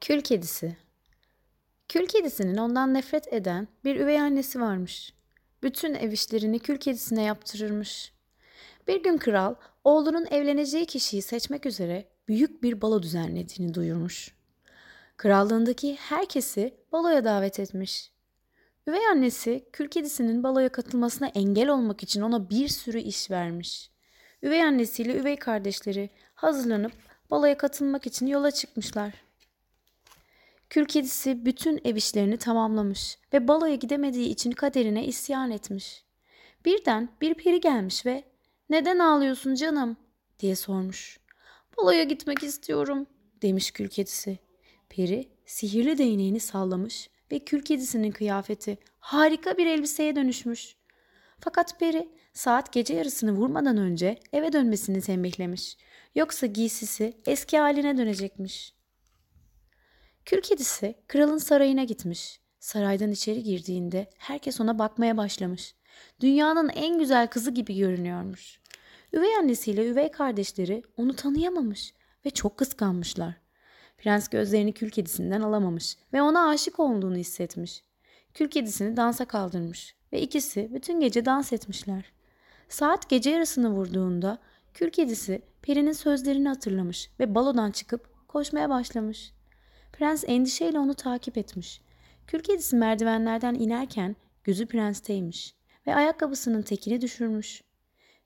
Külkedisi. Külkedisinin ondan nefret eden bir üvey annesi varmış. Bütün ev işlerini külkedisine yaptırırmış. Bir gün kral, oğlunun evleneceği kişiyi seçmek üzere büyük bir balo düzenlediğini duyurmuş. Krallığındaki herkesi baloya davet etmiş. Üvey annesi, külkedisinin baloya katılmasına engel olmak için ona bir sürü iş vermiş. Üvey annesiyle üvey kardeşleri hazırlanıp baloya katılmak için yola çıkmışlar. Külkedisi bütün ev işlerini tamamlamış ve baloya gidemediği için kaderine isyan etmiş. Birden bir peri gelmiş ve "Neden ağlıyorsun canım?" diye sormuş. "Baloya gitmek istiyorum," demiş külkedisi. Peri sihirli değneğini sallamış ve külkedisinin kıyafeti harika bir elbiseye dönüşmüş. Fakat peri saat gece yarısını vurmadan önce eve dönmesini tembihlemiş. Yoksa giysisi eski haline dönecekmiş. Külkedisi kralın sarayına gitmiş. Saraydan içeri girdiğinde herkes ona bakmaya başlamış. Dünyanın en güzel kızı gibi görünüyormuş. Üvey annesiyle üvey kardeşleri onu tanıyamamış ve çok kıskanmışlar. Prens gözlerini külkedisinden alamamış ve ona aşık olduğunu hissetmiş. Külkedisini dansa kaldırmış ve ikisi bütün gece dans etmişler. Saat gece yarısını vurduğunda külkedisi perinin sözlerini hatırlamış ve balodan çıkıp koşmaya başlamış. Prens endişeyle onu takip etmiş. Külkedisi merdivenlerden inerken gözü prensteymiş ve ayakkabısının tekini düşürmüş.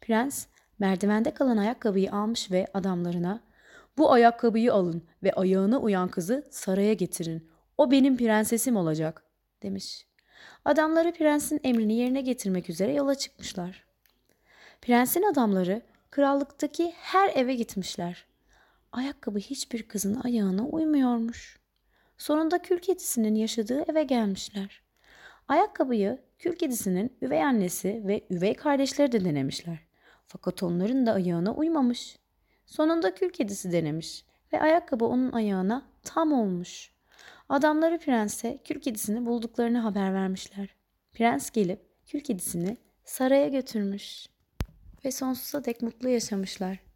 Prens merdivende kalan ayakkabıyı almış ve adamlarına "Bu ayakkabıyı alın ve ayağına uyan kızı saraya getirin. O benim prensesim olacak," demiş. Adamları prensin emrini yerine getirmek üzere yola çıkmışlar. Prensin adamları krallıktaki her eve gitmişler. Ayakkabı hiçbir kızın ayağına uymuyormuş. Sonunda külkedisinin yaşadığı eve gelmişler. Ayakkabıyı külkedisinin üvey annesi ve üvey kardeşleri de denemişler. Fakat onların da ayağına uymamış. Sonunda külkedisi denemiş ve ayakkabı onun ayağına tam olmuş. Adamları prense külkedisini bulduklarını haber vermişler. Prens gelip külkedisini saraya götürmüş ve sonsuza dek mutlu yaşamışlar.